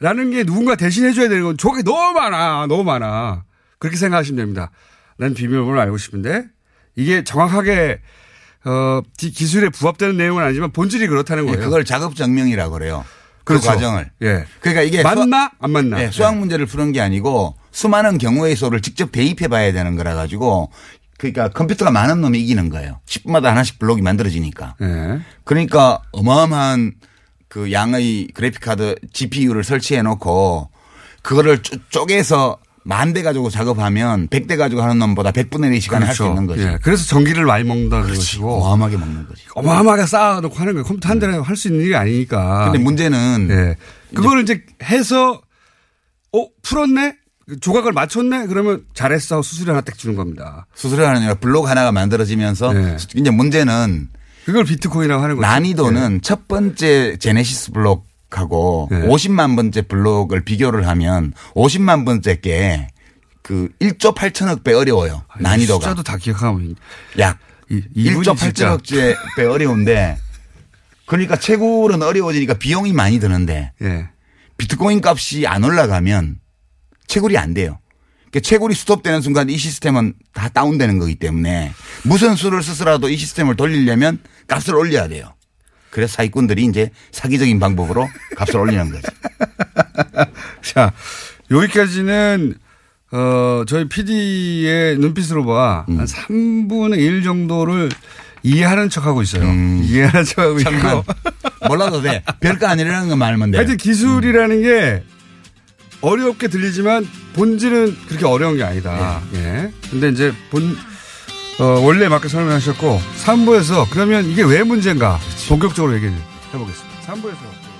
라는 게 누군가 대신해 줘야 되는 건 조각이 너무 많아. 그렇게 생각하시면 됩니다. 난 비밀번호를 알고 싶은데 이게 정확하게 기술에 부합되는 내용은 아니지만 본질이 그렇다는 거예요. 예, 그걸 작업증명이라고 그래요. 그렇죠. 그 과정을. 예. 그러니까 이게 맞나? 안 맞나? 예, 수학 문제를 푸는 게 아니고 수많은 경우의 수를 직접 대입해 봐야 되는 거라 가지고 그러니까 컴퓨터가 많은 놈이 이기는 거예요. 10분마다 하나씩 블록이 만들어지니까. 예. 그러니까 어마어마한 그 양의 그래픽카드 GPU를 설치해 놓고 그거를 쪼개서 10,000대 가지고 작업하면 100대 가지고 하는 놈보다 100분의 1시간을 할 수 있는 거죠. 예. 그래서 전기를 많이 먹는다는 것이고. 어마어마하게 먹는 거지. 어마어마하게 쌓아놓고 하는 거예요. 컴퓨터 한 대로 할 수 있는 일이 아니니까. 근데 문제는. 예. 그걸 이제 해서 풀었네? 조각을 맞췄네? 그러면 잘했어 하고 수수료 하나 딱 주는 겁니다. 수수료 하나 아니라 블록 하나가 만들어지면서. 예. 이제 문제는. 그걸 비트코인이라고 하는 거죠. 난이도는. 네. 첫 번째 제네시스 블록하고. 네. 50만 번째 블록을 비교를 하면 50만 번째 게 그 1조 8천억 배 어려워요. 난이도가. 숫자도 다 기억하면. 약 1조 8천억 배 어려운데 그러니까 채굴은 어려워지니까 비용이 많이 드는데. 네. 비트코인 값이 안 올라가면 채굴이 안 돼요. 채굴이 스톱되는 순간 이 시스템은 다 다운되는 거기 때문에 무슨 수를 쓰더라도 이 시스템을 돌리려면 값을 올려야 돼요. 그래서 사기꾼들이 이제 사기적인 방법으로 값을 올리는 거죠. 자, 여기까지는 저희 PD의 눈빛으로 봐 한 3분의 1 정도를 이해하는 척하고 있어요. 이해하는 척하고 있고. 몰라도 돼. 별거 아니라는 건 말면 돼. 하여튼 기술이라는 게 어렵게 들리지만 본질은 그렇게 어려운 게 아니다. 네. 예. 근데 이제 원래 맞게 설명하셨고 3부에서 그러면 이게 왜 문제인가 본격적으로 얘기를 해보겠습니다. 3부에서.